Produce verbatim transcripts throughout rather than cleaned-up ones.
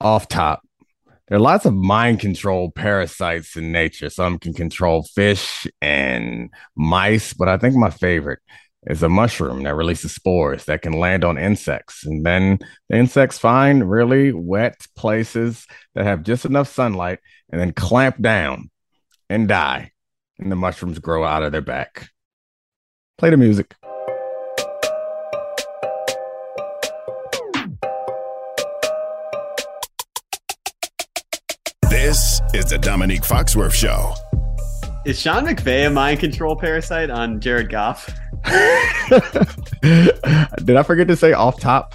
off top. There are lots of mind control parasites in nature. Some can control fish and mice, but I think my favorite is a mushroom that releases spores that can land on insects. And then the insects find really wet places that have just enough sunlight and then clamp down and die. And the mushrooms grow out of their back. Play the music. This is the Dominique Foxworth Show. Is Sean McVay a mind control parasite on Jared Goff? Did I forget to say off top?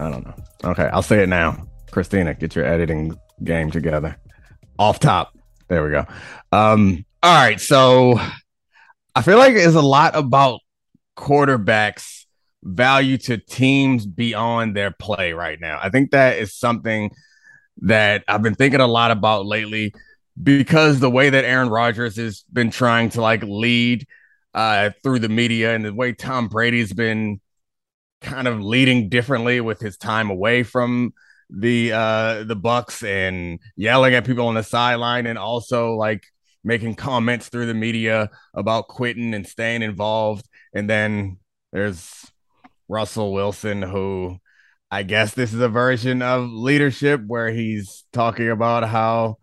I don't know. Okay, I'll say it now. Christina, get your editing game together. Off top. There we go. Um, all right, so I feel like it's a lot about quarterbacks' value to teams beyond their play right now. I think that is something that I've been thinking a lot about lately because the way that Aaron Rodgers has been trying to like lead uh, through the media and the way Tom Brady's been kind of leading differently with his time away from the uh, the Bucks and yelling at people on the sideline and also like making comments through the media about quitting and staying involved. And then there's Russell Wilson, who I guess this is a version of leadership where he's talking about how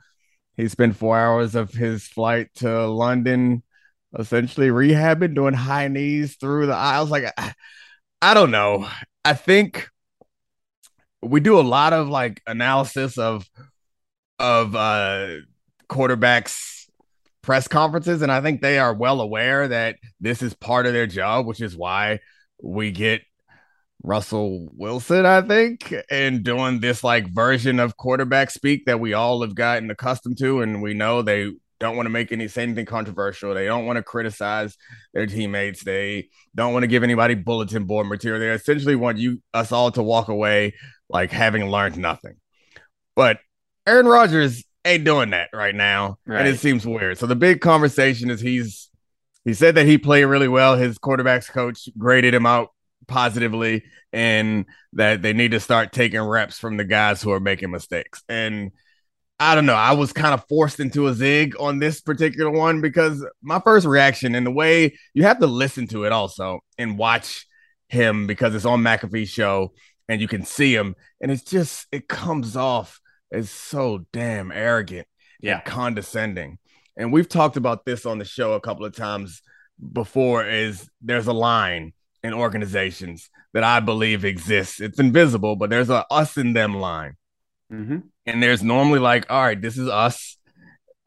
he spent four hours of his flight to London, essentially rehabbing, doing high knees through the aisles. Like, I, I don't know. I think we do a lot of like analysis of, of uh, quarterbacks' press conferences. And I think they are well aware that this is part of their job, which is why we get Russell Wilson, I think, and doing this like version of quarterback speak that we all have gotten accustomed to. And we know they don't want to make any say anything controversial. They don't want to criticize their teammates. They don't want to give anybody bulletin board material. They essentially want you us all to walk away like having learned nothing. But Aaron Rodgers ain't doing that right now. Right. And it seems weird. So the big conversation is he's he said that he played really well. His quarterback's coach graded him out positively and that they need to start taking reps from the guys who are making mistakes. And I don't know, I was kind of forced into a zig on this particular one because my first reaction, and the way you have to listen to it also and watch him because it's on McAfee's show and you can see him, and it's just, it comes off as so damn arrogant, yeah, and condescending. And we've talked about this on the show a couple of times before, is there's a line in organizations that I believe exists. It's invisible, but there's a us and them line. Mm-hmm. And there's normally like, all right, this is us.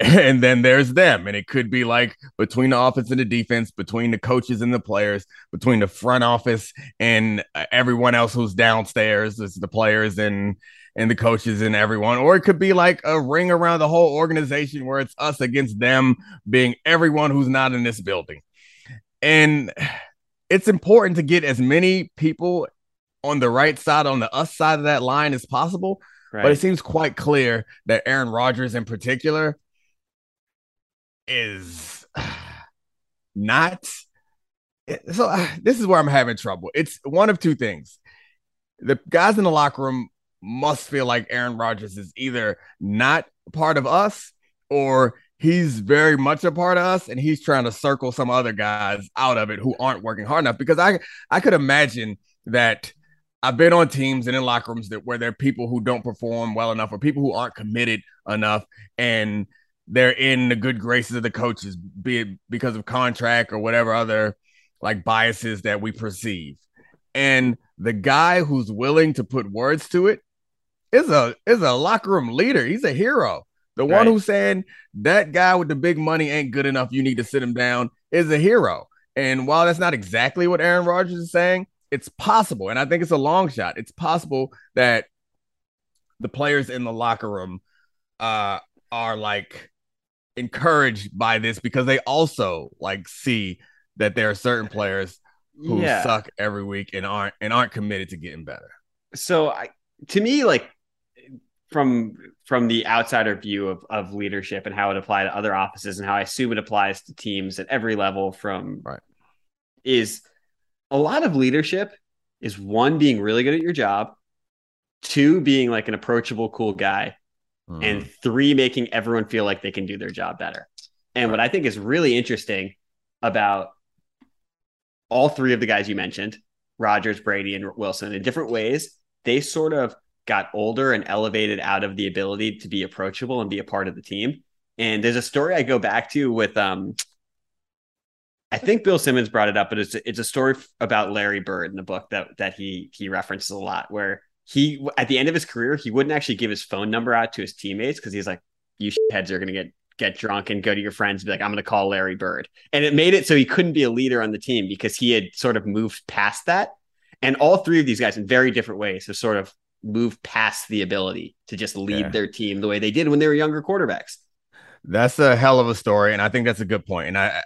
And then there's them. And it could be like between the offense and the defense, between the coaches and the players, between the front office and everyone else who's downstairs. It's the players and, and the coaches and everyone. Or it could be like a ring around the whole organization where it's us against them, being everyone who's not in this building. And it's important to get as many people on the right side, on the us side of that line as possible. Right. But it seems quite clear that Aaron Rodgers in particular is not. So uh, this is where I'm having trouble. It's one of two things. The guys in the locker room must feel like Aaron Rodgers is either not part of us or he's very much a part of us, and he's trying to circle some other guys out of it who aren't working hard enough. Because I, I could imagine that I've been on teams and in locker rooms that where there are people who don't perform well enough or people who aren't committed enough, and they're in the good graces of the coaches, be it because of contract or whatever other like biases that we perceive. And the guy who's willing to put words to it is a is a locker room leader. He's a hero. The one right. who's saying that guy with the big money ain't good enough, you need to sit him down, is a hero. And while that's not exactly what Aaron Rodgers is saying, it's possible. And I think it's a long shot. It's possible that the players in the locker room uh, are like encouraged by this because they also like see that there are certain players who yeah. suck every week and aren't and aren't committed to getting better. So I, to me, like, from from the outsider view of, of leadership and how it applies to other offices and how I assume it applies to teams at every level from right. is a lot of leadership is one, being really good at your job, two being like an approachable, cool guy, mm. and three making everyone feel like they can do their job better. And what I think is really interesting about all three of the guys you mentioned, Rodgers, Brady, and Wilson, in different ways, they sort of got older and elevated out of the ability to be approachable and be a part of the team. And there's a story I go back to with, um, I think Bill Simmons brought it up, but it's it's a story about Larry Bird in the book that that he he references a lot, where he, at the end of his career, he wouldn't actually give his phone number out to his teammates because he's like, you shitheads are going to get get drunk and go to your friends and be like, I'm going to call Larry Bird. And it made it so he couldn't be a leader on the team because he had sort of moved past that. And all three of these guys in very different ways have sort of moved past the ability to just lead yeah. their team the way they did when they were younger quarterbacks. That's a hell of a story. And I think that's a good point. And I,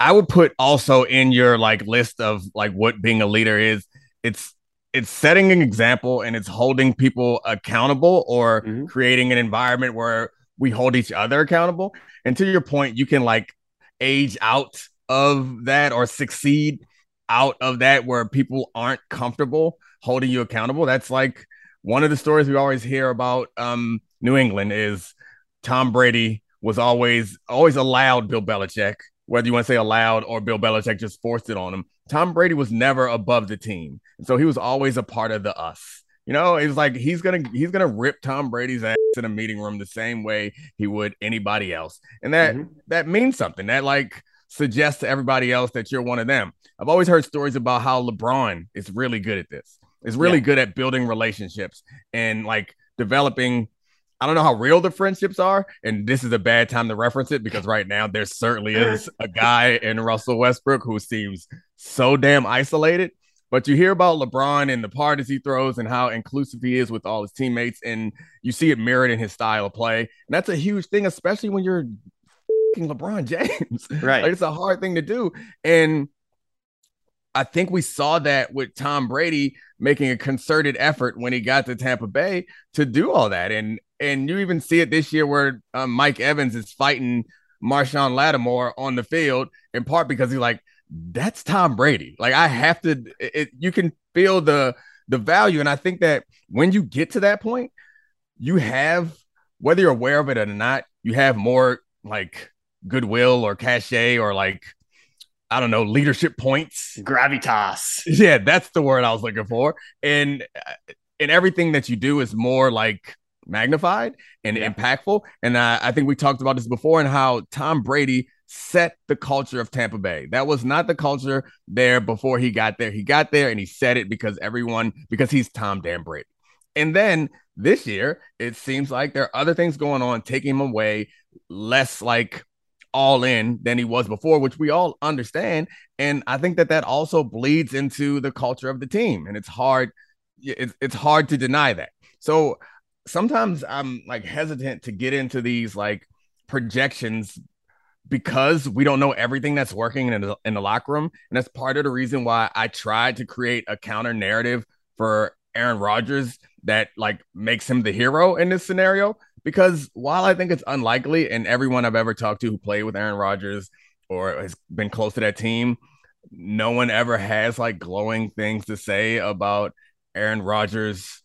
I would put also in your like list of like what being a leader is, it's, it's setting an example and it's holding people accountable or mm-hmm. creating an environment where we hold each other accountable. And to your point, you can like age out of that or succeed out of that where people aren't comfortable holding you accountable. That's like one of the stories we always hear about um, New England is Tom Brady was always, always allowed Bill Belichick, whether you want to say allowed or Bill Belichick just forced it on him. Tom Brady was never above the team. And so he was always a part of the us. You know, it was like he's going to he's going to rip Tom Brady's ass in a meeting room the same way he would anybody else. And that mm-hmm. that means something. That like suggests to everybody else that you're one of them. I've always heard stories about how LeBron is really good at this. Is really yeah. good at building relationships and like developing. I don't know how real the friendships are. And this is a bad time to reference it because right now there certainly is a guy in Russell Westbrook who seems so damn isolated. But you hear about LeBron and the parties he throws and how inclusive he is with all his teammates. And you see it mirrored in his style of play. And that's a huge thing, especially when you're LeBron James. Right. Like, it's a hard thing to do. And I think we saw that with Tom Brady making a concerted effort when he got to Tampa Bay to do all that. And and you even see it this year where uh, Mike Evans is fighting Marshawn Lattimore on the field, in part because he's like, that's Tom Brady. Like I have to, it, you can feel the, the value. And I think that when you get to that point, you have, whether you're aware of it or not, you have more like goodwill or cachet or like, I don't know, leadership points. Gravitas. Yeah. That's the word I was looking for. And, and everything that you do is more like magnified and yeah. impactful. And I, I think we talked about this before and how Tom Brady set the culture of Tampa Bay. That was not the culture there before he got there. He got there and he set it because everyone, because he's Tom damn Brady. And then this year, it seems like there are other things going on, taking him away less like all in than he was before, which we all understand. And I think that that also bleeds into the culture of the team. And it's hard. It's, it's hard to deny that. So sometimes I'm like hesitant to get into these like projections because we don't know everything that's working in the, in the locker room. And that's part of the reason why I tried to create a counter narrative for Aaron Rodgers that like makes him the hero in this scenario, because while I think it's unlikely and everyone I've ever talked to who played with Aaron Rodgers or has been close to that team, no one ever has like glowing things to say about Aaron Rodgers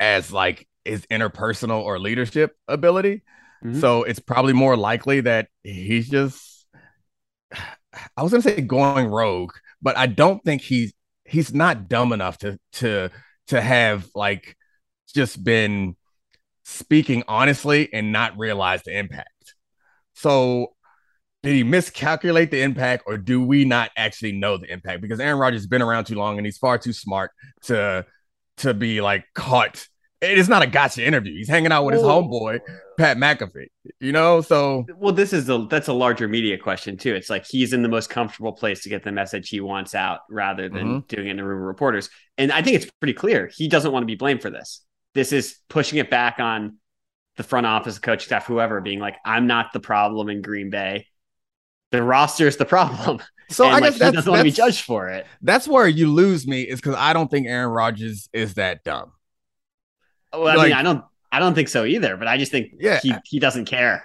as like his interpersonal or leadership ability. Mm-hmm. So it's probably more likely that he's just, I was going to say going rogue, but I don't think he's, he's not dumb enough to, to, to have like just been speaking honestly and not realize the impact. So did he miscalculate the impact or do we not actually know the impact? Because Aaron Rodgers has been around too long and he's far too smart to, to be like caught. It is not a gotcha interview. He's hanging out with his oh. homeboy, Pat McAfee, you know? So, well, this is a, that's a larger media question too. It's like, he's in the most comfortable place to get the message he wants out rather than mm-hmm. doing it in a room of reporters. And I think it's pretty clear. He doesn't want to be blamed for this. This is pushing it back on the front office, coach, staff, whoever, being like, I'm not the problem in Green Bay. The roster is the problem. So and I like, guess that's, he doesn't want to be judged for it. That's where you lose me is because I don't think Aaron Rodgers is that dumb. Well, I like, mean, I don't, I don't think so either, but I just think yeah, he, he doesn't care.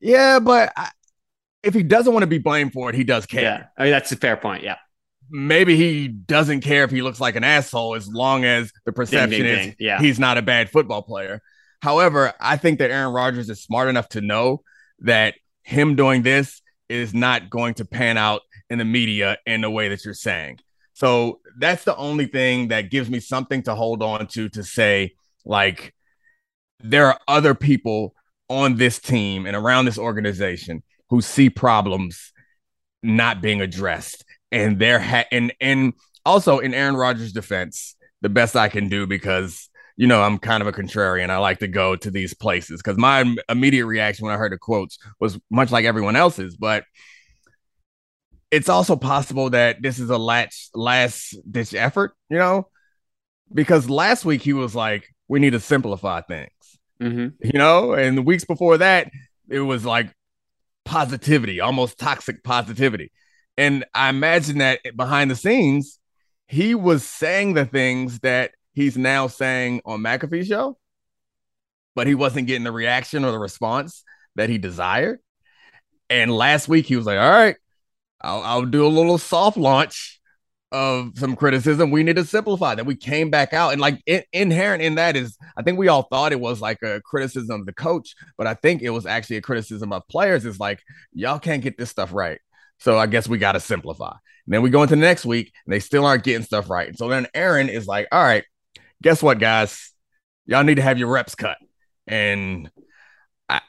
Yeah. But I, if he doesn't want to be blamed for it, he does care. Yeah. I mean, that's a fair point. Yeah. maybe he doesn't care if he looks like an asshole as long as the perception ding, ding, is ding. Yeah. He's not a bad football player. However, I think that Aaron Rodgers is smart enough to know that him doing this is not going to pan out in the media in the way that you're saying. So that's the only thing that gives me something to hold on to, to say, like, there are other people on this team and around this organization who see problems not being addressed. And they're ha- and, and also in Aaron Rodgers' defense, the best I can do, because, you know, I'm kind of a contrarian. I like to go to these places because my immediate reaction when I heard the quotes was much like everyone else's. But it's also possible that this is a last, last ditch effort, you know, because last week he was like, we need to simplify things, mm-hmm. you know, and the weeks before that, it was like positivity, almost toxic positivity. And I imagine that behind the scenes, he was saying the things that he's now saying on McAfee's show, but he wasn't getting the reaction or the response that he desired. And last week he was like, all right, I'll, I'll do a little soft launch of some criticism. We need to simplify that. We came back out, and like in, inherent in that is, I think we all thought it was like a criticism of the coach, but I think it was actually a criticism of players. It's like, y'all can't get this stuff right. So I guess we got to simplify. And then we go into the next week and they still aren't getting stuff right. And so then Aaron is like, all right, guess what, guys, y'all need to have your reps cut. And I,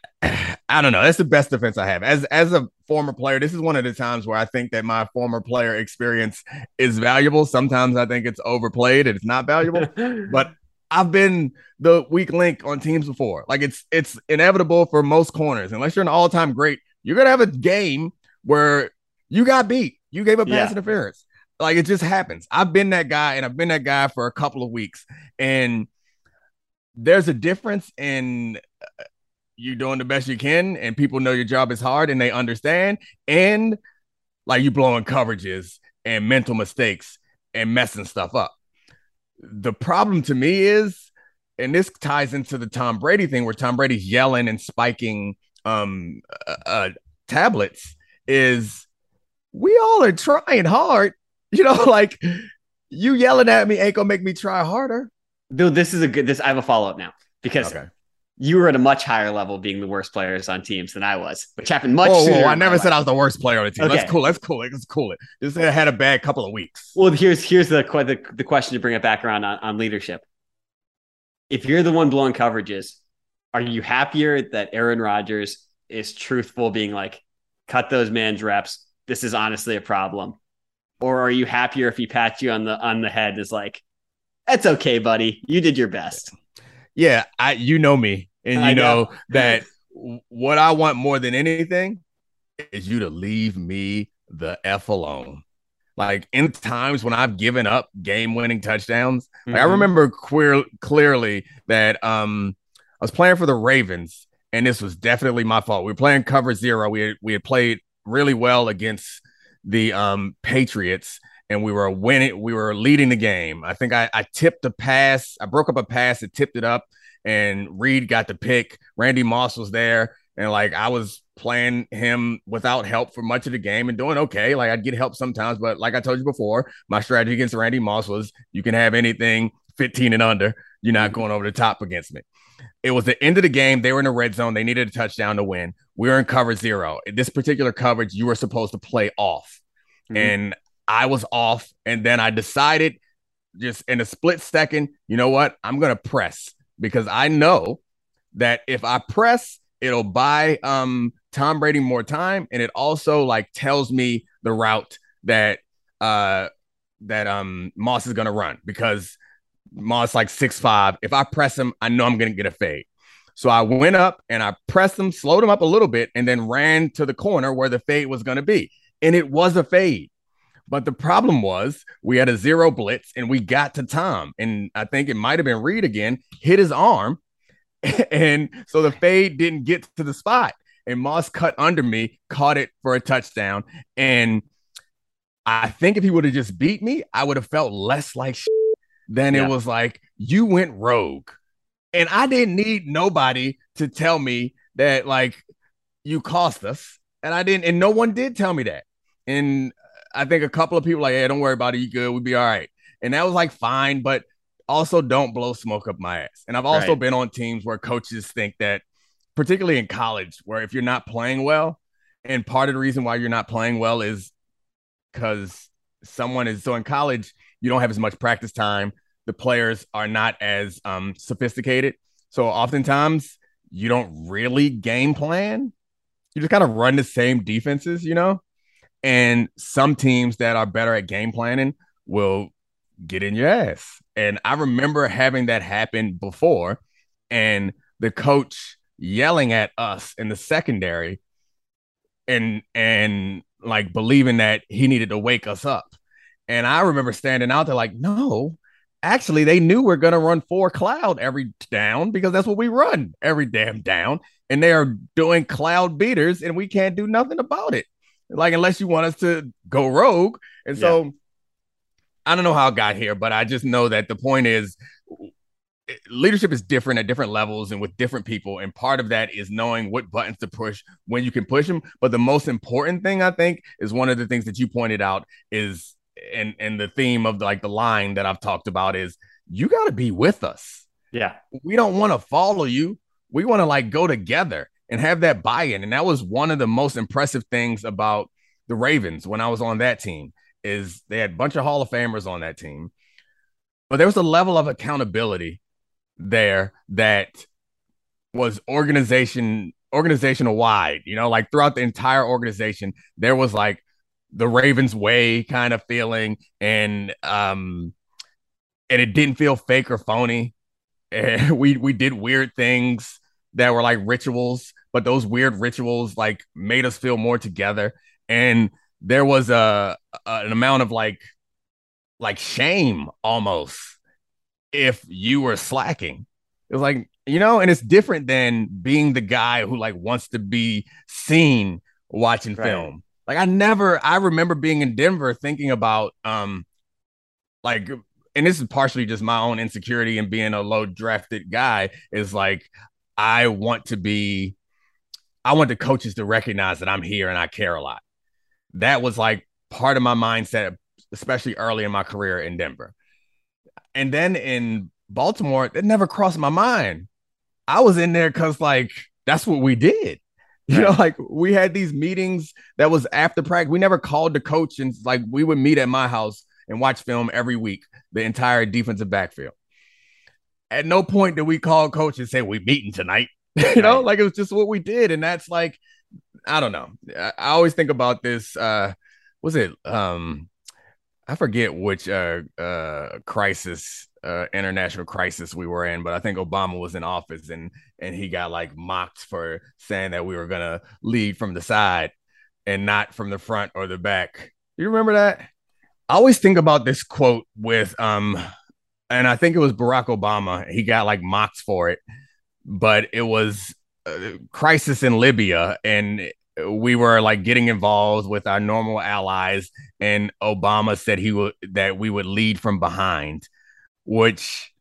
I don't know. That's the best defense I have as, as a former player. This is one of the times where I think that my former player experience is valuable. Sometimes I think it's overplayed and it's not valuable, but I've been the weak link on teams before. Like it's, it's inevitable for most corners, unless you're an all-time great, you're going to have a game where you got beat, you gave up yeah. pass interference. Like it just happens. I've been that guy and I've been that guy for a couple of weeks, and there's a difference in uh, you doing the best you can and people know your job is hard and they understand, and like you blowing coverages and mental mistakes and messing stuff up. The problem to me is, and this ties into the Tom Brady thing where Tom Brady's yelling and spiking um, uh, uh, tablets, is we all are trying hard. You know, like you yelling at me ain't gonna make me try harder. Dude, this is a good, this, I have a follow-up now because okay. you were at a much higher level being the worst players on teams than I was, which happened much whoa, sooner. Whoa, I never said life. I was the worst player on the team. Okay. Let's cool, let's cool it, let's cool it. Just had a bad couple of weeks. Well, here's here's the the, the question to bring it back around on, on leadership. If you're the one blowing coverages, are you happier that Aaron Rodgers is truthful, being like, cut those man's reps, this is honestly a problem? Or are you happier if he pats you on the on the head and is like, that's okay, buddy, you did your best? Yeah, I you know me, and you know, know that what I want more than anything is you to leave me the F alone. Like in times when I've given up game-winning touchdowns, mm-hmm. like I remember queer, clearly that um, I was playing for the Ravens, and this was definitely my fault. We were playing cover zero. We had, we had played really well against the um, Patriots, and we were winning. We were leading the game. I think I, I tipped a pass. I broke up a pass and tipped it up, and Reed got the pick. Randy Moss was there, and like I was playing him without help for much of the game and doing okay. Like I'd get help sometimes, but like I told you before, my strategy against Randy Moss was you can have anything fifteen and under. You're not going over the top against me. It was the end of the game. They were in the red zone. They needed a touchdown to win. We were in cover zero. In this particular coverage, you were supposed to play off. Mm-hmm. And I was off. And then I decided just in a split second, you know what? I'm going to press, because I know that if I press, it'll buy um, Tom Brady more time. And it also like tells me the route that uh, that um, Moss is going to run, because Moss like six five. If I press him, I know I'm going to get a fade. So I went up and I pressed him, slowed him up a little bit, and then ran to the corner where the fade was going to be. And it was a fade. But the problem was we had a zero blitz and we got to Tom. And I think it might have been Reed again, hit his arm. And so the fade didn't get to the spot. And Moss cut under me, caught it for a touchdown. And I think if he would have just beat me, I would have felt less like shit. Then yeah. It was like, you went rogue. And I didn't need nobody to tell me that, like, you cost us. And I didn't, and no one did tell me that. And I think a couple of people like, hey, don't worry about it. You good. We'll be all right. And that was like, fine, but also don't blow smoke up my ass. And I've also right. been on teams where coaches think that, particularly in college, where if you're not playing well, and part of the reason why you're not playing well is because someone is, so in college, you don't have as much practice time. The players are not as um, sophisticated. So oftentimes you don't really game plan. You just kind of run the same defenses, you know? And some teams that are better at game planning will get in your ass. And I remember having that happen before, and the coach yelling at us in the secondary and, and like believing that he needed to wake us up. And I remember standing out there like, no, actually, they knew we're going to run four cloud every down because that's what we run every damn down. And they are doing cloud beaters and we can't do nothing about it. Like, unless you want us to go rogue. And so yeah. I don't know how I got here, but I just know that the point is leadership is different at different levels and with different people. And part of that is knowing what buttons to push when you can push them. But the most important thing, I think, is one of the things that you pointed out is, and, and the theme of the, like the line that I've talked about is you got to be with us. Yeah. We don't want to follow you. We want to like go together and have that buy-in. And that was one of the most impressive things about the Ravens when I was on that team, is they had a bunch of Hall of Famers on that team. But there was a level of accountability there that was organization, organizational wide, you know, like throughout the entire organization, there was like the Ravens way kind of feeling. And, um, and it didn't feel fake or phony. And we, we did weird things that were like rituals, but those weird rituals like made us feel more together. And there was a, a an amount of like, like shame almost if you were slacking. It was like, you know, and it's different than being the guy who like wants to be seen watching right. film. Like I never, I remember being in Denver thinking about um, like, and this is partially just my own insecurity and being a low drafted guy is like, I want to be, I want the coaches to recognize that I'm here and I care a lot. That was like part of my mindset, especially early in my career in Denver. And then in Baltimore, that never crossed my mind. I was in there because like, that's what we did. You know, like we had these meetings that was after practice. We never called the coach, and like we would meet at my house and watch film every week, the entire defensive backfield. At no point did we call coach and say, we meeting tonight, you know, right. like it was just what we did. And that's like, I don't know. I, I always think about this. Uh, was it? Um, I forget which uh, uh, crisis, uh, international crisis we were in, but I think Obama was in office and, and he got like mocked for saying that we were going to lead from the side and not from the front or the back. You remember that? I always think about this quote with, um, and I think it was Barack Obama. He got like mocked for it, but it was a crisis in Libya. And we were like getting involved with our normal allies. And Obama said he would, that we would lead from behind, which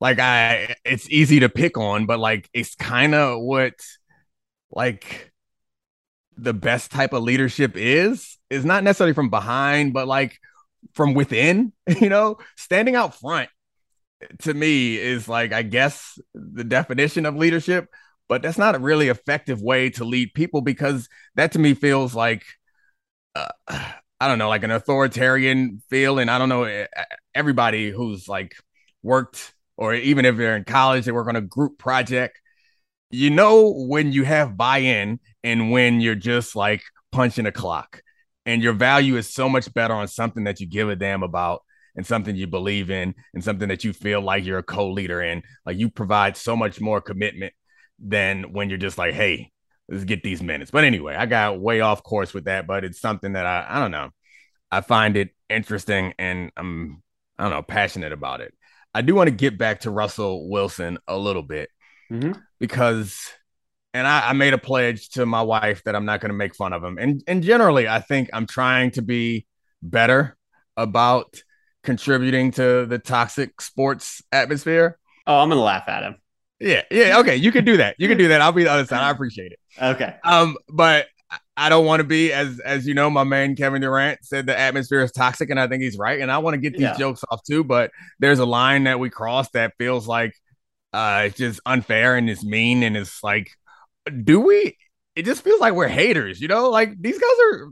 like, I, it's easy to pick on, but like, it's kind of what like the best type of leadership is, is not necessarily from behind, but like from within, you know, standing out front. To me is like, I guess the definition of leadership, but that's not a really effective way to lead people because that to me feels like, uh, I don't know, like an authoritarian feel. And I don't know, everybody who's like worked or even if they're in college, they work on a group project, you know, when you have buy-in and when you're just like punching a clock and your value is so much better on something that you give a damn about and something you believe in and something that you feel like you're a co-leader in, like you provide so much more commitment than when you're just like, hey, let's get these minutes. But anyway, I got way off course with that, but it's something that I, I don't know. I find it interesting and I'm, I don't know, passionate about it. I do want to get back to Russell Wilson a little bit mm-hmm. because, and I, I made a pledge to my wife that I'm not going to make fun of him. And, and generally, I think I'm trying to be better about contributing to the toxic sports atmosphere. Oh, I'm gonna laugh at him. Yeah, yeah, okay. You can do that. You can do that. I'll be the other side. I appreciate it. Okay. Um, but I don't want to be, as as you know, my man Kevin Durant said the atmosphere is toxic, and I think he's right. And I want to get these yeah. jokes off too, but there's a line that we crossed that feels like uh, it's just unfair and it's mean, and it's like, do we? It just feels like we're haters, you know? Like, these guys are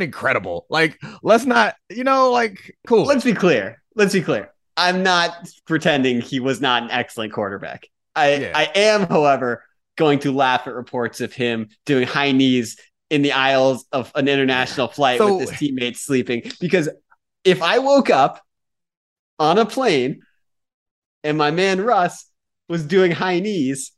incredible. Like, let's not, you know, like, cool. Let's be clear. Let's be clear. I'm not pretending he was not an excellent quarterback. I, yeah. I am, however, going to laugh at reports of him doing high knees in the aisles of an international flight so, with his teammates sleeping. Because if I woke up on a plane and my man Russ was doing high knees,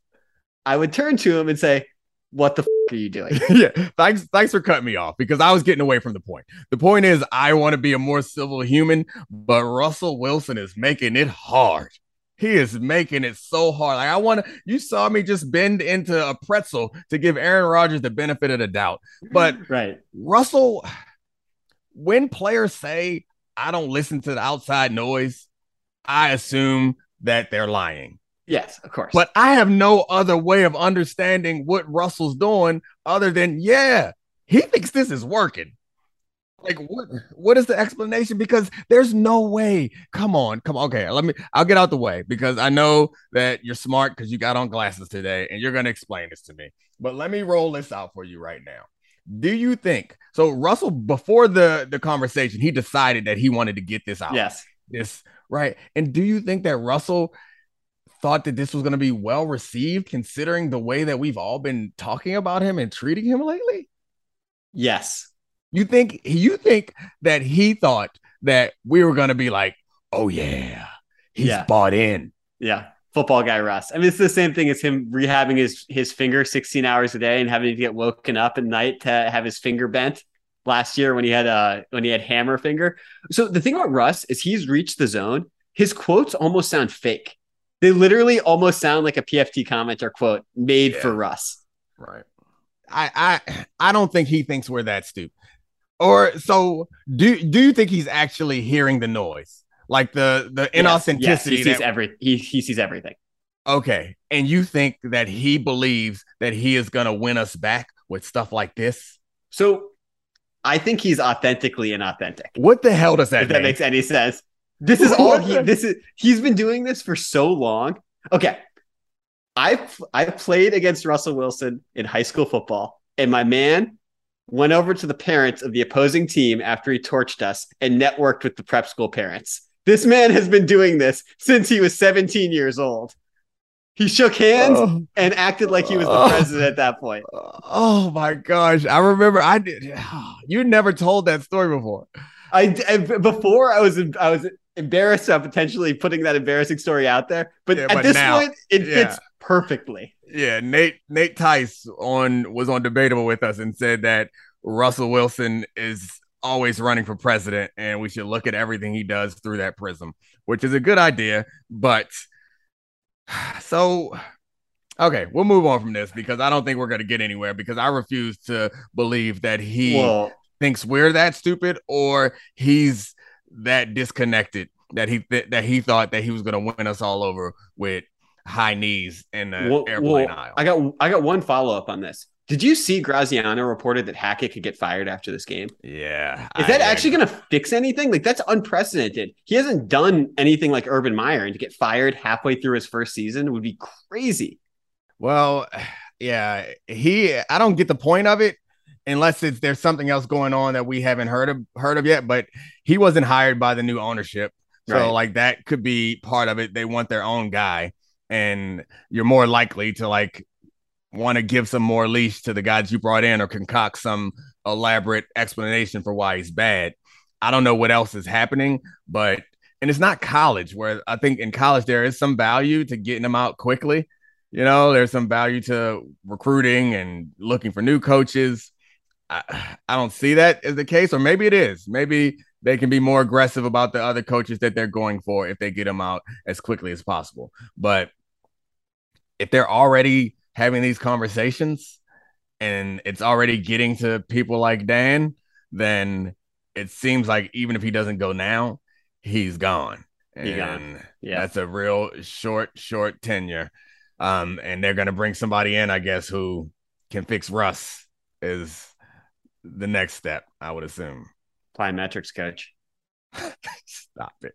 I would turn to him and say, what the f- are you doing? yeah, thanks Thanks for cutting me off, because I was getting away from the point. The point is, I want to be a more civil human, but Russell Wilson is making it hard. He is making it so hard. Like, I want to, you saw me just bend into a pretzel to give Aaron Rodgers the benefit of the doubt. But right. Russell, when players say, I don't listen to the outside noise, I assume that they're lying. Yes, of course. But I have no other way of understanding what Russell's doing other than, yeah, he thinks this is working. Like, what? What is the explanation? Because there's no way. Come on, come on. Okay, let me. I'll get out the way, because I know that you're smart because you got on glasses today and you're going to explain this to me. But let me roll this out for you right now. Do you think so? Russell, before the the conversation, he decided that he wanted to get this out. Yes. This right. And do you think that Russell thought that this was going to be well received, considering the way that we've all been talking about him and treating him lately? Yes. You think you think that he thought that we were going to be like, oh, yeah, he's yeah. bought in. Yeah. Football guy Russ. I mean, it's the same thing as him rehabbing his, his finger sixteen hours a day and having to get woken up at night to have his finger bent last year when he had uh, when he had hammer finger. So the thing about Russ is he's reached the zone. His quotes almost sound fake. They literally almost sound like a P F T comment or quote made yeah. for Russ. Right. I, I I don't think he thinks we're that stupid. Or so do do you think he's actually hearing the noise? Like the, the inauthenticity. Yes, yes, he, sees that, every, he, he sees everything. Okay. And you think that he believes that he is going to win us back with stuff like this? So I think he's authentically inauthentic. What the hell does that if mean? That makes any sense. This is all he, this is, he's been doing this for so long. Okay. I, I played against Russell Wilson in high school football, and my man went over to the parents of the opposing team after he torched us and networked with the prep school parents. This man has been doing this since he was seventeen years old. He shook hands oh. and acted like he was the oh. president at that point. Oh my gosh. I remember I did. You never told that story before. I, I before I was, I was embarrassed about potentially putting that embarrassing story out there, but yeah, at but this now, point it yeah. fits perfectly. Yeah, Nate Nate Tice on was on Debatable with us and said that Russell Wilson is always running for president and we should look at everything he does through that prism, which is a good idea. But so, okay, we'll move on from this because I don't think we're going to get anywhere, because I refuse to believe that he well, thinks we're that stupid or he's that disconnected that he th- that he thought that he was going to win us all over with high knees in the well, airplane well, aisle. I got I got one follow up on this. Did you see Graziano reported that Hackett could get fired after this game? Yeah. Is I that agree. actually going to fix anything? Like, that's unprecedented. He hasn't done anything like Urban Meyer, and to get fired halfway through his first season would be crazy. Well, yeah, he. I don't get the point of it unless it's, there's something else going on that we haven't heard of heard of yet. But he wasn't hired by the new ownership, so right. like that could be part of it. They want their own guy. And you're more likely to like want to give some more leash to the guys you brought in or concoct some elaborate explanation for why he's bad. I don't know what else is happening, but, and it's not college, where I think in college there is some value to getting them out quickly. You know, there's some value to recruiting and looking for new coaches. I, I don't see that as the case, or maybe it is. Maybe they can be more aggressive about the other coaches that they're going for if they get them out as quickly as possible. But if they're already having these conversations and it's already getting to people like Dan, then it seems like even if he doesn't go now, he's gone. And he gone. Yeah. That's a real short, short tenure. Um, and they're going to bring somebody in, I guess, who can fix Russ is the next step, I would assume. Plyometrics coach. Stop it.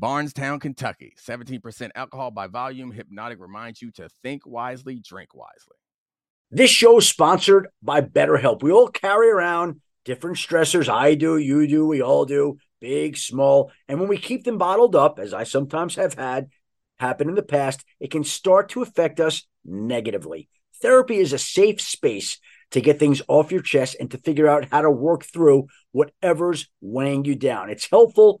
Barnstown, Kentucky. seventeen percent alcohol by volume. Hypnotic reminds you to think wisely, drink wisely. This show is sponsored by BetterHelp. We all carry around different stressors. I do, you do, we all do. Big, small. And when we keep them bottled up, as I sometimes have had happen in the past, it can start to affect us negatively. Therapy is a safe space to get things off your chest and to figure out how to work through whatever's weighing you down. It's helpful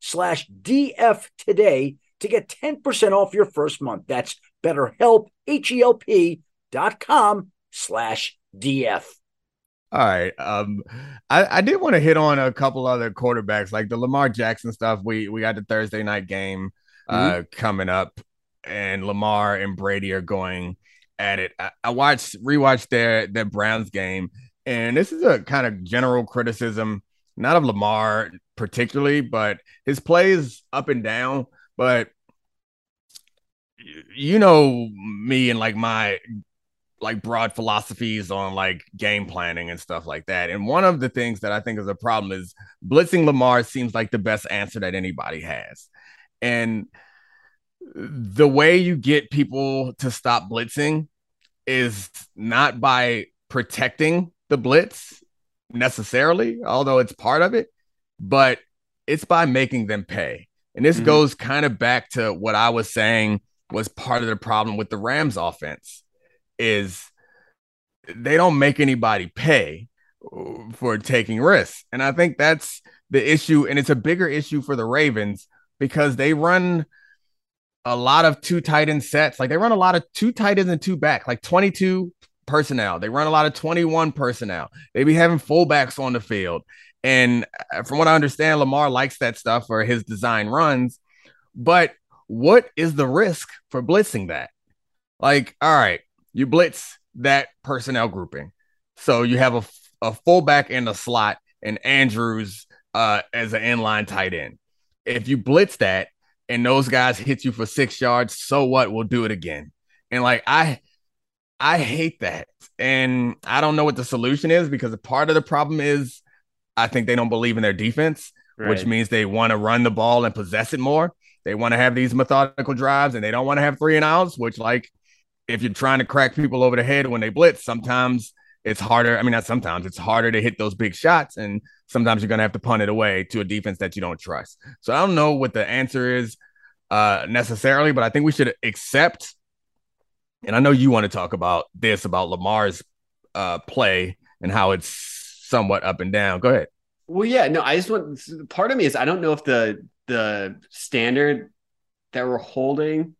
slash DF today to get ten percent off your first month. That's BetterHelp, H E L P dot com slash D F. All right. Um, I, I did want to hit on a couple other quarterbacks, like the Lamar Jackson stuff. We, we got the Thursday night game uh, mm-hmm. coming up. And Lamar and Brady are going at it. I, I watched, rewatched their, their Browns game, and this is a kind of general criticism, not of Lamar particularly, but his plays up and down. But you know me and like my like broad philosophies on like game planning and stuff like that. And one of the things that I think is a problem is blitzing Lamar seems like the best answer that anybody has. And the way you get people to stop blitzing is not by protecting the blitz necessarily, although it's part of it, but it's by making them pay. And this mm-hmm. goes kind of back to what I was saying was part of the problem with the Rams offense is they don't make anybody pay for taking risks. And I think that's the issue. And it's a bigger issue for the Ravens because they run a lot of two tight end sets. Like they run a lot of two tight ends and two back, like twenty-two personnel. They run a lot of twenty-one personnel. They be having fullbacks on the field. And from what I understand, Lamar likes that stuff for his design runs. But what is the risk for blitzing that? Like, all right, you blitz that personnel grouping. So you have a, a fullback in the slot and Andrews uh, as an inline tight end. If you blitz that, and those guys hit you for six yards, so what? We'll do it again. And like, I, I hate that. And I don't know what the solution is because part of the problem is I think they don't believe in their defense, right, which means they want to run the ball and possess it more. They want to have these methodical drives and they don't want to have three and outs, which like if you're trying to crack people over the head when they blitz, sometimes it's harder. I mean, not sometimes it's harder to hit those big shots. And sometimes you're going to have to punt it away to a defense that you don't trust. So I don't know what the answer is uh, necessarily, but I think we should accept. And I know you want to talk about this, about Lamar's uh, play and how it's somewhat up and down. Go ahead. Well, yeah, no, I just want part of me is I don't know if the the standard that we're holding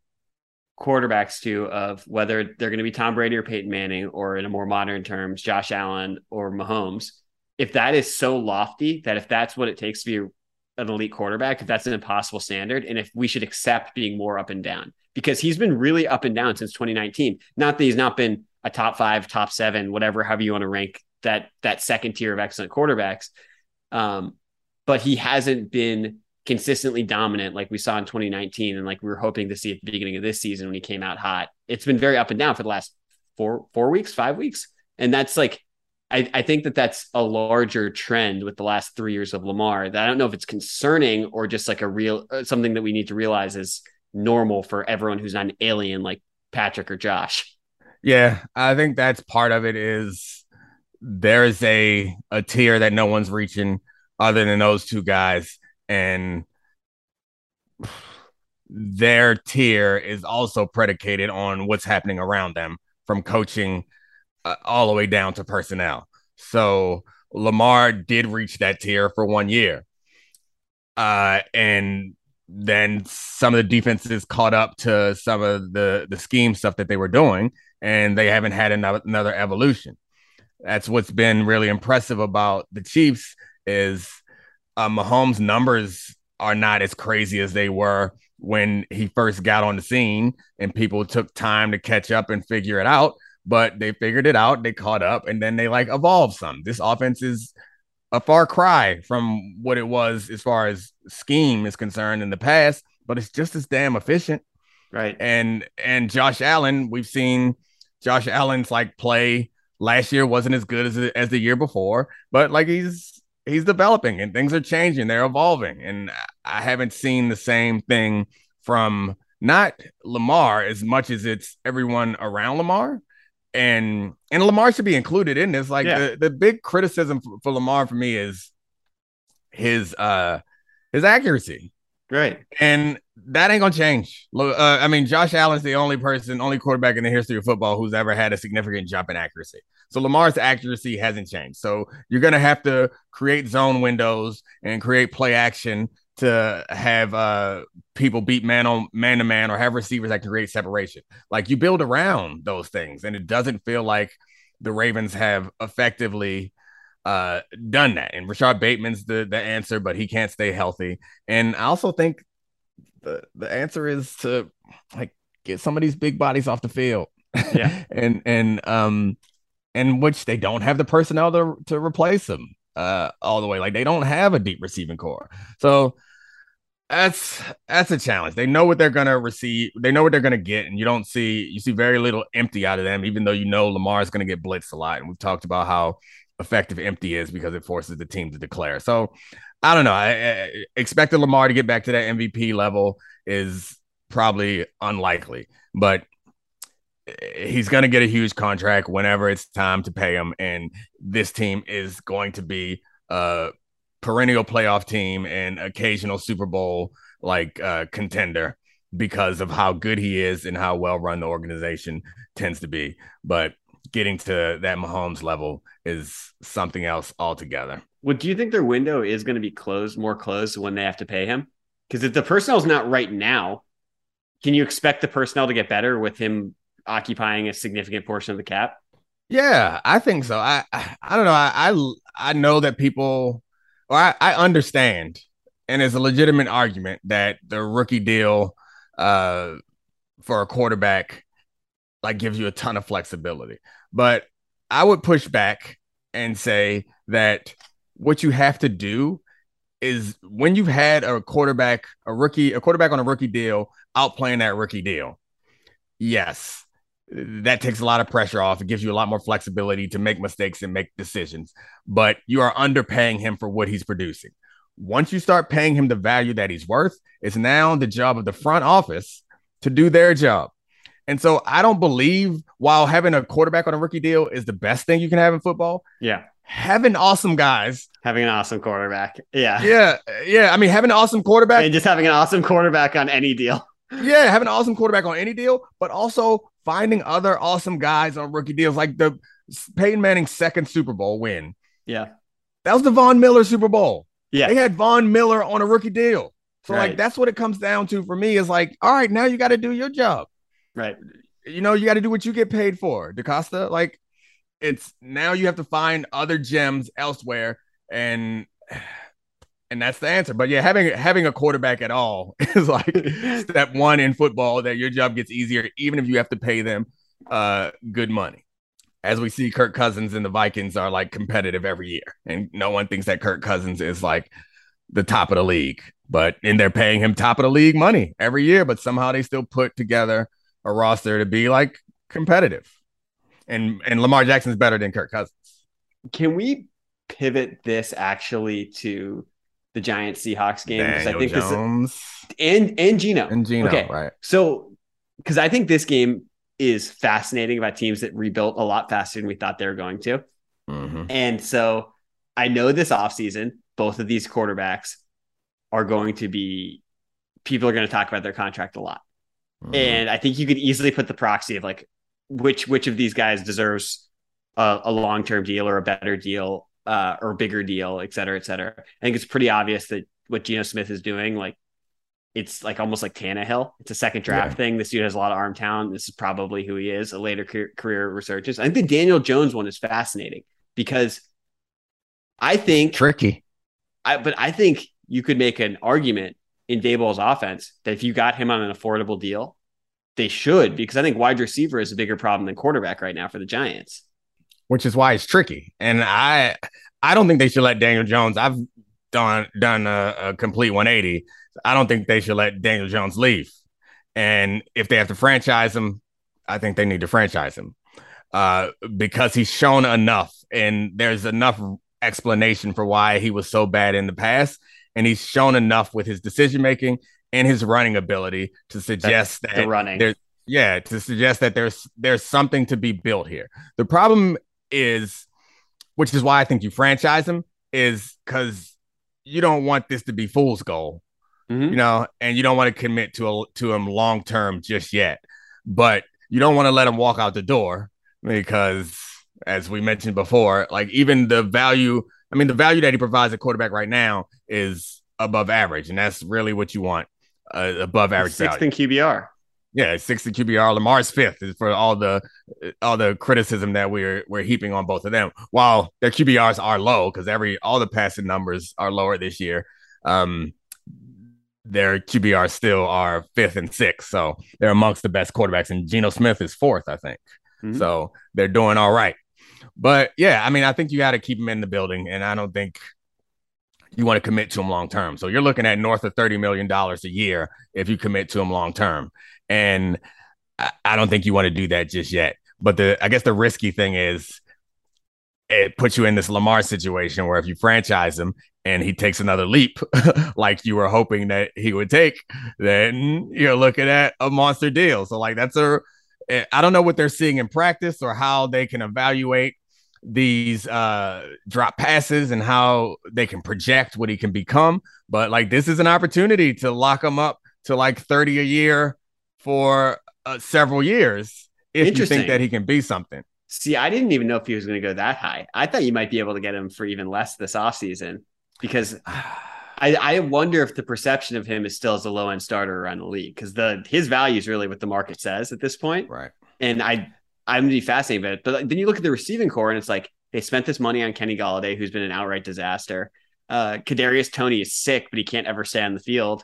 quarterbacks to of whether they're going to be Tom Brady or Peyton Manning, or in a more modern terms, Josh Allen or Mahomes, if that is so lofty that if that's what it takes to be an elite quarterback, if that's an impossible standard, and if we should accept being more up and down, because he's been really up and down since twenty nineteen. Not that he's not been a top five, top seven, whatever, however you want to rank that, that second tier of excellent quarterbacks. Um, but he hasn't been consistently dominant like we saw in twenty nineteen. And like we were hoping to see at the beginning of this season when he came out hot. It's been very up and down for the last four, four weeks, five weeks. And that's like, I, I think that that's a larger trend with the last three years of Lamar that I don't know if it's concerning or just like a real, something that we need to realize is normal for everyone who's not an alien like Patrick or Josh. Yeah, I think that's part of it is there is a a tier that no one's reaching other than those two guys. And their tier is also predicated on what's happening around them, from coaching uh, all the way down to personnel. So Lamar did reach that tier for one year. Uh, and then some of the defenses caught up to some of the, the scheme stuff that they were doing, and they haven't had another, another evolution. That's what's been really impressive about the Chiefs is uh, Mahomes' numbers are not as crazy as they were when he first got on the scene, and people took time to catch up and figure it out, but they figured it out. They caught up, and then they like evolved some. This offense is a far cry from what it was as far as scheme is concerned in the past, but it's just as damn efficient. Right. And, and Josh Allen, we've seen Josh Allen's like play last year wasn't as good as, as the year before, but like he's, he's developing and things are changing. They're evolving. And I haven't seen the same thing from not Lamar as much as it's everyone around Lamar. And and Lamar should be included in this. Like yeah. the, the big criticism for, for Lamar for me is his uh his accuracy. Right. And that ain't going to change. Uh, I mean, Josh Allen's the only person, only quarterback in the history of football who's ever had a significant jump in accuracy. So Lamar's accuracy hasn't changed. So you're going to have to create zone windows and create play action to have uh, people beat man on man to man, or have receivers that can create separation. Like you build around those things, and it doesn't feel like the Ravens have effectively uh, done that. And Rashad Bateman's the, the answer, but he can't stay healthy. And I also think the, the answer is to like get some of these big bodies off the field. Yeah. and, and, um, and which they don't have the personnel to, to replace them uh, all the way. Like they don't have a deep receiving core. So that's, that's a challenge. They know what they're going to receive. They know what they're going to get. And you don't see, you see very little empty out of them, even though, you know, Lamar is going to get blitzed a lot. And we've talked about how effective empty is because it forces the team to declare. So I don't know. I, I expected Lamar to get back to that M V P level is probably unlikely, but he's going to get a huge contract whenever it's time to pay him. And this team is going to be a perennial playoff team and occasional Super Bowl like uh, contender because of how good he is and how well run the organization tends to be. But getting to that Mahomes level is something else altogether. Well, do you think their window is going to be closed, more closed when they have to pay him? Because if the personnel is not right now, can you expect the personnel to get better with him occupying a significant portion of the cap? Yeah, I think so. I I, I don't know. I, I I know that people, or I, I understand, and it's a legitimate argument that the rookie deal uh, for a quarterback like gives you a ton of flexibility. But I would push back and say that what you have to do is when you've had a quarterback, a rookie, a quarterback on a rookie deal outplaying that rookie deal. Yes. That takes a lot of pressure off. It gives you a lot more flexibility to make mistakes and make decisions, but you are underpaying him for what he's producing. Once you start paying him the value that he's worth, it's now the job of the front office to do their job. And so I don't believe while having a quarterback on a rookie deal is the best thing you can have in football. Yeah. Having awesome guys. Having an awesome quarterback. Yeah. Yeah. Yeah. I mean, having an awesome quarterback. And just having an awesome quarterback on any deal. Yeah, have an awesome quarterback on any deal, but also finding other awesome guys on rookie deals, like the Peyton Manning's second Super Bowl win. Yeah, that was the Von Miller Super Bowl. Yeah, they had Von Miller on a rookie deal. So right. Like that's what it comes down to for me is like, all right, now you got to do your job. Right. You know, you got to do what you get paid for, DaCosta. Like it's now you have to find other gems elsewhere, and. And that's the answer. But yeah, having having a quarterback at all is like step one in football, that your job gets easier, even if you have to pay them uh, good money. As we see, Kirk Cousins and the Vikings are like competitive every year. And no one thinks that Kirk Cousins is like the top of the league. But and they're paying him top of the league money every year. But somehow they still put together a roster to be like competitive. And, and Lamar Jackson's better than Kirk Cousins. Can we pivot this actually to the Giants Seahawks game? Daniel I think Jones. This, and and Geno and Geno okay. Right. So because I think this game is fascinating about teams that rebuilt a lot faster than we thought they were going to. Mm-hmm. And so I know this offseason, both of these quarterbacks are going to be, people are going to talk about their contract a lot. Mm-hmm. And I think you could easily put the proxy of like, which, which of these guys deserves a, a long-term deal or a better deal uh, or bigger deal, et cetera, et cetera. I think it's pretty obvious that what Geno Smith is doing, like, it's like almost like Tannehill. It's a second draft yeah. thing. This dude has a lot of arm talent. This is probably who he is. A later career, career resurgence. I think the Daniel Jones one is fascinating because I think tricky. I but I think you could make an argument in Dayball's offense that if you got him on an affordable deal, they should, because I think wide receiver is a bigger problem than quarterback right now for the Giants, which is why it's tricky. And I I don't think they should let Daniel Jones. I've done done a, a complete one eighty. I don't think they should let Daniel Jones leave. And if they have to franchise him, I think they need to franchise him uh, because he's shown enough and there's enough explanation for why he was so bad in the past. And he's shown enough with his decision-making and his running ability to suggest That's that the running. There's, yeah, to suggest that there's, there's something to be built here. The problem is, which is why I think you franchise him, is because you don't want this to be fool's goal. Mm-hmm. You know, and you don't want to commit to a, to him long term just yet, but you don't want to let him walk out the door because, as we mentioned before, like even the value, I mean, the value that he provides at quarterback right now is above average, and that's really what you want, uh, above average. Sixth value. In Q B R, yeah, sixth in Q B R. Lamar's fifth is for all the all the criticism that we're we're heaping on both of them. While their Q B Rs are low because every all the passing numbers are lower this year. Um, Their Q B Rs still are fifth and sixth, so they're amongst the best quarterbacks. And Geno Smith is fourth, I think. Mm-hmm. So they're doing all right. But yeah, I mean, I think you got to keep him in the building, and I don't think you want to commit to him long term. So you're looking at north of thirty million dollars a year if you commit to him long term, and I, I don't think you want to do that just yet. But the I guess the risky thing is it puts you in this Lamar situation where if you franchise him and he takes another leap like you were hoping that he would take, then you're looking at a monster deal. So like that's a I don't know what they're seeing in practice or how they can evaluate these uh, drop passes and how they can project what he can become. But like this is an opportunity to lock him up to like thirty a year for uh, several years if you think that he can be something. See, I didn't even know if he was going to go that high. I thought you might be able to get him for even less this offseason because I, I wonder if the perception of him is still as a low end starter around the league because the his value is really what the market says at this point. Right. And I, I'm going to be fascinated by it. But then you look at the receiving core and it's like they spent this money on Kenny Golladay, who's been an outright disaster. Uh, Kadarius Toney is sick, but he can't ever stay on the field.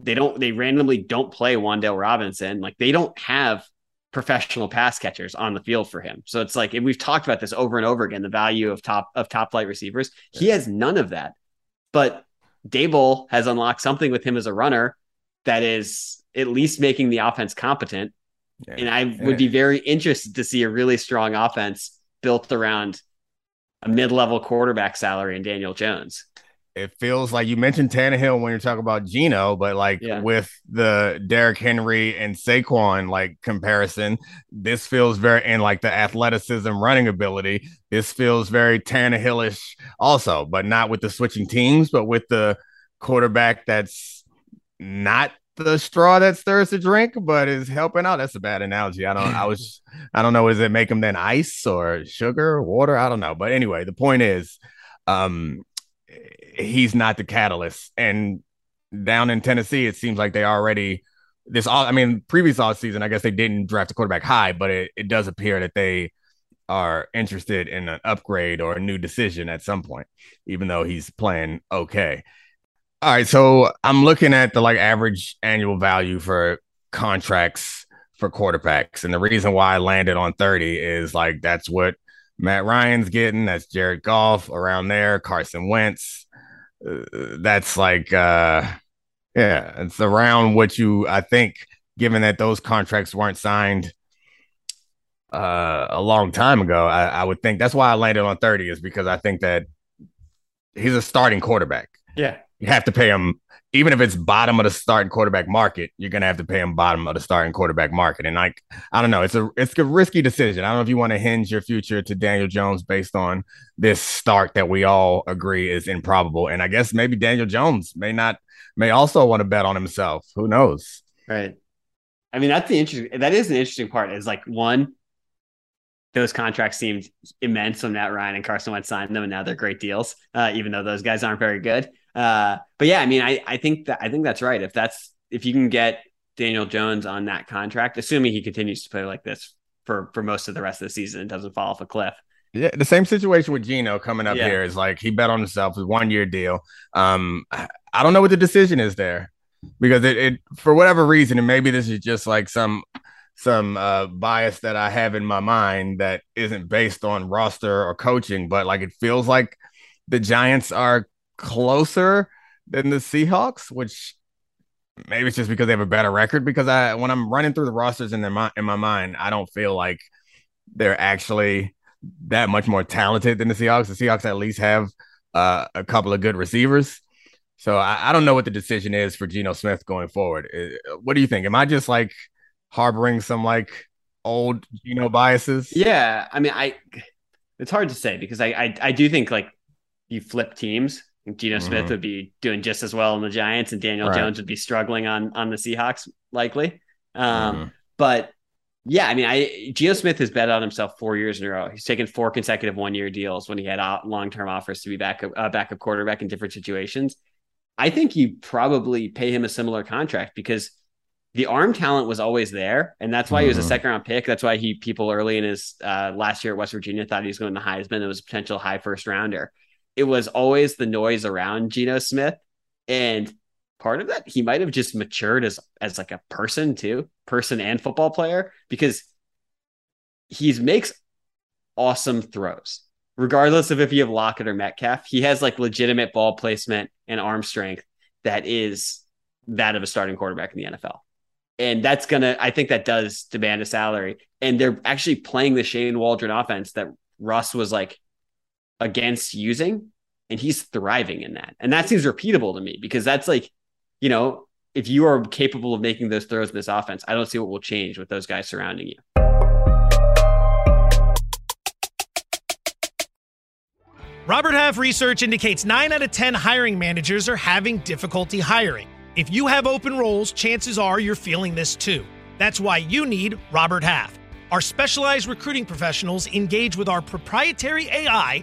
They don't, they randomly don't play Wandale Robinson. Like they don't have professional pass catchers on the field for him. So it's like, and we've talked about this over and over again, the value of top of top flight receivers. He has none of that, but Daboll has unlocked something with him as a runner that is at least making the offense competent. Yeah. And I would be very interested to see a really strong offense built around a mid-level quarterback salary and Daniel Jones. It feels like you mentioned Tannehill when you're talking about Geno, but like yeah. with the Derrick Henry and Saquon like comparison, this feels very, and like the athleticism running ability, this feels very Tannehill-ish also, but not with the switching teams, but with the quarterback that's not the straw that stirs the drink, but is helping out. That's a bad analogy. I don't, I was, I don't know. Does it make them then ice or sugar or water? I don't know. But anyway, the point is, um, he's not the catalyst. And down in Tennessee, it seems like they already this all. I mean, previous offseason, I guess they didn't draft a quarterback high, but it, it does appear that they are interested in an upgrade or a new decision at some point, even though he's playing okay. All right. So I'm looking at the like average annual value for contracts for quarterbacks. And the reason why I landed on thirty is like that's what Matt Ryan's getting. That's Jared Goff around there. Carson Wentz. Uh, that's like, uh, yeah, it's around what you, I think, given that those contracts weren't signed uh, a long time ago, I, I would think that's why I landed on thirty is because I think that he's a starting quarterback. Yeah. You have to pay him even if it's bottom of the starting quarterback market, you're going to have to pay him bottom of the starting quarterback market. And like, I don't know, it's a, it's a risky decision. I don't know if you want to hinge your future to Daniel Jones based on this start that we all agree is improbable. And I guess maybe Daniel Jones may not, may also want to bet on himself. Who knows? Right. I mean, that's the interesting, that is an interesting part is like, one, those contracts seemed immense when Matt Ryan and Carson Wentz signed them, and now they're great deals, uh, even though those guys aren't very good. Uh, but yeah, I mean, I, I think that I think that's right. If that's if you can get Daniel Jones on that contract, assuming he continues to play like this for, for most of the rest of the season and doesn't fall off a cliff. Yeah, the same situation with Geno coming up yeah. here is like he bet on himself, a one year deal. Um, I don't know what the decision is there because it, it for whatever reason, and maybe this is just like some. some uh, bias that I have in my mind that isn't based on roster or coaching, but like it feels like the Giants are closer than the Seahawks, which maybe it's just because they have a better record. Because I, when I'm running through the rosters in their mi- in my mind, I don't feel like they're actually that much more talented than the Seahawks. The Seahawks at least have uh, a couple of good receivers. So I, I don't know what the decision is for Geno Smith going forward. What do you think? Am I just like harboring some like old, you know, biases? Yeah. I mean, I, it's hard to say because I, I, I do think like you flip teams and Geno mm-hmm. Smith would be doing just as well in the Giants and Daniel right. Jones would be struggling on, on the Seahawks likely. Um, mm-hmm. But yeah, I mean, I, Geno Smith has bet on himself four years in a row. He's taken four consecutive one-year deals when he had long-term offers to be back, uh, backup quarterback in different situations. I think you probably pay him a similar contract because the arm talent was always there, and that's why he was a second-round pick. That's why he people early in his uh, last year at West Virginia thought he was going to Heisman. It was a potential high first-rounder. It was always the noise around Geno Smith, and part of that, he might have just matured as as like a person too, person and football player, because he makes awesome throws. Regardless of if you have Lockett or Metcalf, he has like legitimate ball placement and arm strength that is that of a starting quarterback in the N F L. And that's going to, I think that does demand a salary. And they're actually playing the Shane Waldron offense that Russ was like against using. And he's thriving in that. And that seems repeatable to me because that's like, you know, if you are capable of making those throws in this offense, I don't see what will change with those guys surrounding you. Robert Half research indicates nine out of ten hiring managers are having difficulty hiring. If you have open roles, chances are you're feeling this too. That's why you need Robert Half. Our specialized recruiting professionals engage with our proprietary A I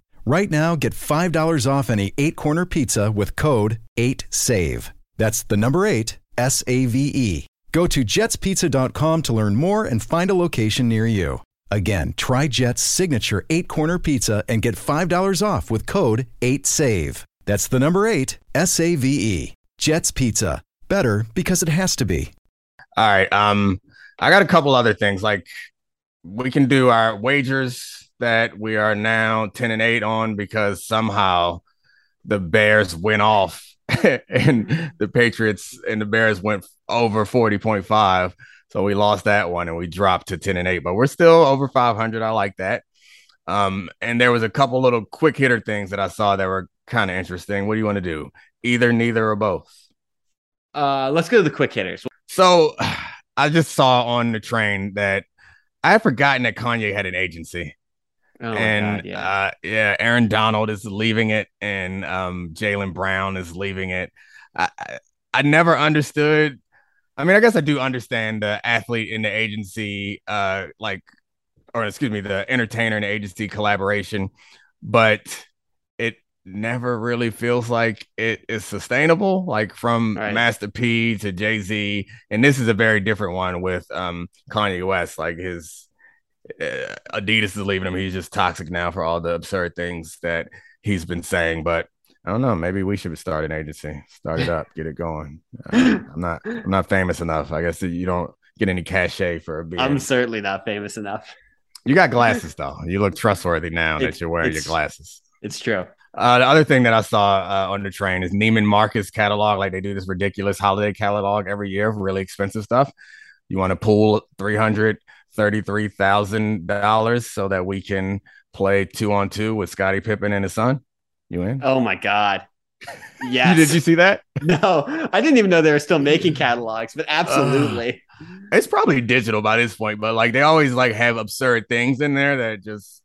Right now, get five dollars off any eight-corner pizza with code eight save. That's the number eight, S A V E. Go to jets pizza dot com to learn more and find a location near you. Again, try Jet's signature eight-corner pizza and get five dollars off with code eight save. That's the number eight, S A V E. Jet's Pizza. Better because it has to be. All right. Um, I got a couple other things. Like, we can do our wagers that we are now ten and eight on because somehow the Bears went off and the Patriots and the Bears went over forty point five. So we lost that one and we dropped to ten and eight, but we're still over five hundred. I like that. Um, and there was a couple little quick hitter things that I saw that were kind of interesting. What do you want to do? Either, neither, or both? Uh, let's go to the quick hitters. So I just saw on the train that I had forgotten that Kanye had an agency. Oh and God, yeah. Uh, yeah, Aaron Donald is leaving it and um, Jaylen Brown is leaving it. I, I, I never understood. I mean, I guess I do understand the athlete and the agency, uh, like, or excuse me, the entertainer and the agency collaboration, but it never really feels like it is sustainable, like from right. Master P to Jay-Z. And this is a very different one with um, Kanye West, like his uh, Adidas is leaving him. He's just toxic now for all the absurd things that he's been saying. But I don't know. Maybe we should start an agency, start it up, get it going. Uh, I'm not, I'm not famous enough. I guess you don't get any cachet for being. I'm certainly not famous enough. You got glasses though. You look trustworthy now it, that you're wearing your glasses. It's true. Uh, the other thing that I saw uh, on the train is Neiman Marcus catalog. Like they do this ridiculous holiday catalog every year for really expensive stuff. You want to pool three hundred thirty-three thousand dollars so that we can play two on two with Scottie Pippen and his son. You in? Oh my God. Yes. Did you see that? No, I didn't even know they were still making catalogs, but absolutely. Uh, it's probably digital by this point, but like they always like have absurd things in there that just,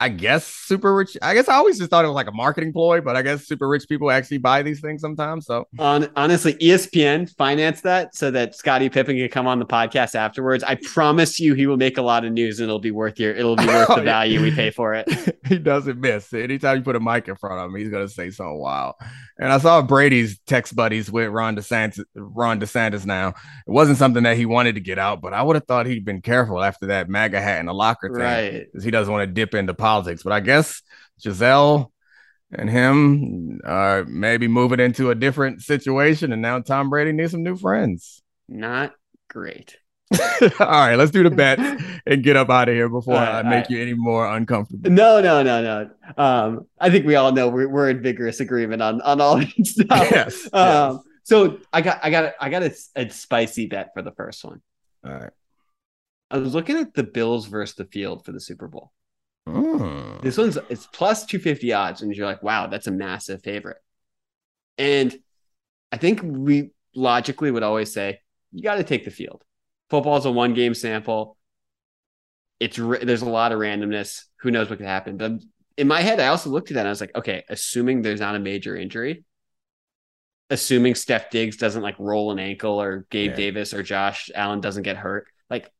I guess super rich. I guess I always just thought it was like a marketing ploy, but I guess super rich people actually buy these things sometimes. So um, honestly, E S P N financed that so that Scottie Pippen can come on the podcast afterwards. I promise you, he will make a lot of news and it'll be worth your, it'll be worth oh, the value yeah. we pay for it. He doesn't miss. Anytime you put a mic in front of him, he's going to say something wild. And I saw Brady's text buddies with Ron DeSantis, Ron DeSantis now. It wasn't something that he wanted to get out, but I would have thought he'd been careful after that MAGA hat and the locker thing. Right. Because he doesn't want to dip into politics. But I guess Giselle and him are maybe moving into a different situation. And now Tom Brady needs some new friends. Not great. All right, let's do the bet and get up out of here before right, I make right. you any more uncomfortable. No, no, no, no. Um, I think we all know we're, we're in vigorous agreement on, on all that stuff. Yes, um, yes. So I got, I got, I got a, a spicy bet for the first one. All right. I was looking at the Bills versus the field for the Super Bowl. Oh. This one's it's plus two fifty odds, and you're like, wow, that's a massive favorite. And I think we logically would always say you got to take the field. Football is a one-game sample. It's there's a lot of randomness. Who knows what could happen? But in my head, I also looked at that and I was like, okay, assuming there's not a major injury, assuming Steph Diggs doesn't like roll an ankle or Gabe yeah. Davis or Josh Allen doesn't get hurt, like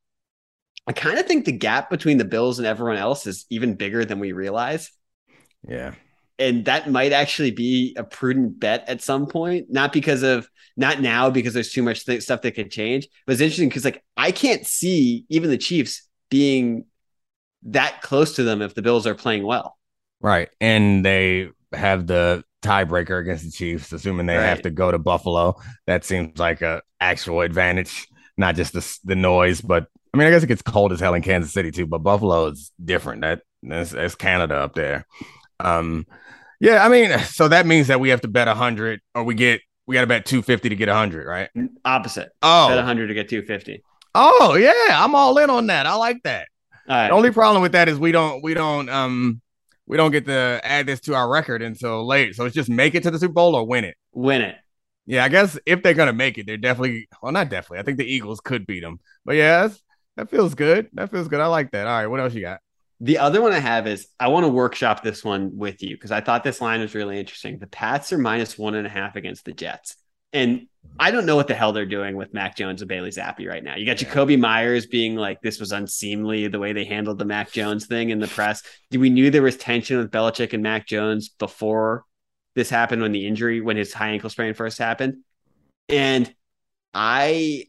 I kind of think the gap between the Bills and everyone else is even bigger than we realize. Yeah. And that might actually be a prudent bet at some point, not because of not now, because there's too much th- stuff that could change. But it's interesting because like I can't see even the Chiefs being that close to them if the Bills are playing well. Right. And they have the tiebreaker against the Chiefs, assuming they right. have to go to Buffalo. That seems like a actual advantage, not just the, the noise, but I mean, I guess it gets cold as hell in Kansas City, too. But Buffalo is different. That that's, that's Canada up there. Um, yeah, I mean, so that means that we have to bet one hundred or we get we got to bet two fifty to get one hundred, right? Opposite. Oh, bet one hundred to get two fifty. Oh, yeah. I'm all in on that. I like that. All right. The only problem with that is we don't we don't um we don't get to add this to our record until late. So it's just make it to the Super Bowl or win it. Win it. Yeah, I guess if they're going to make it, they're definitely well, not definitely. I think the Eagles could beat them. But yeah, that's That feels good. That feels good. I like that. All right. What else you got? The other one I have is I want to workshop this one with you because I thought this line was really interesting. The Pats are minus one and a half against the Jets. And I don't know what the hell they're doing with Mac Jones and Bailey Zappi right now. You got yeah. Jacoby Myers being like, this was unseemly the way they handled the Mac Jones thing in the press. We knew there was tension with Belichick and Mac Jones before this happened when the injury, when his high ankle sprain first happened. And I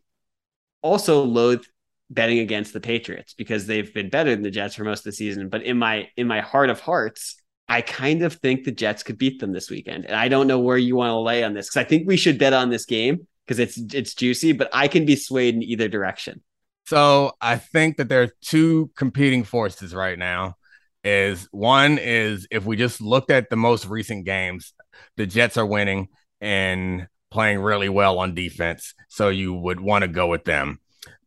also loathe betting against the Patriots because they've been better than the Jets for most of the season. But in my, in my heart of hearts, I kind of think the Jets could beat them this weekend. And I don't know where you want to lay on this because I think we should bet on this game because it's, it's juicy, but I can be swayed in either direction. So I think that there are two competing forces right now. Is one is if we just looked at the most recent games, the Jets are winning and playing really well on defense. So you would want to go with them.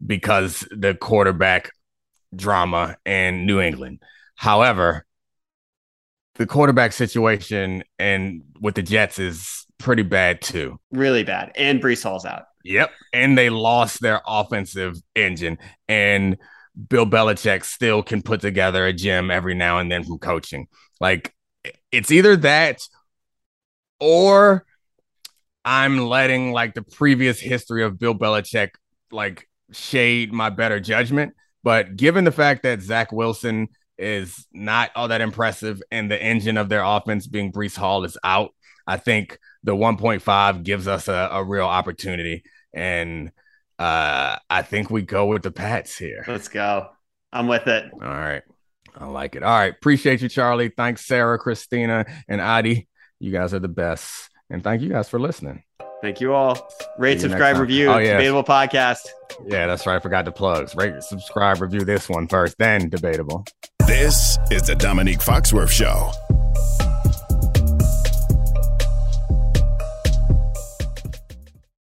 Because the quarterback drama in New England. However, the quarterback situation and with the Jets is pretty bad too. Really bad. And Brees Hall's out. Yep. And they lost their offensive engine. And Bill Belichick still can put together a gym every now and then from coaching. Like, it's either that or I'm letting, like, the previous history of Bill Belichick, like, shade my better judgment, but given the fact that Zach Wilson is not all that impressive and the engine of their offense being Brees Hall is out, I think the one point five gives us a, a real opportunity. And uh, I think we go with the Pats here. Let's go. I'm with it. All right. I like it. All right. Appreciate you, Charlie. Thanks, Sarah, Christina, and Adi. You guys are the best. And thank you guys for listening. Thank you all. Rate, subscribe, review. Oh, yes. Debatable podcast. Yeah, that's right. I forgot the plugs. Rate, subscribe, review this one first, then Debatable. This is the Dominique Foxworth Show.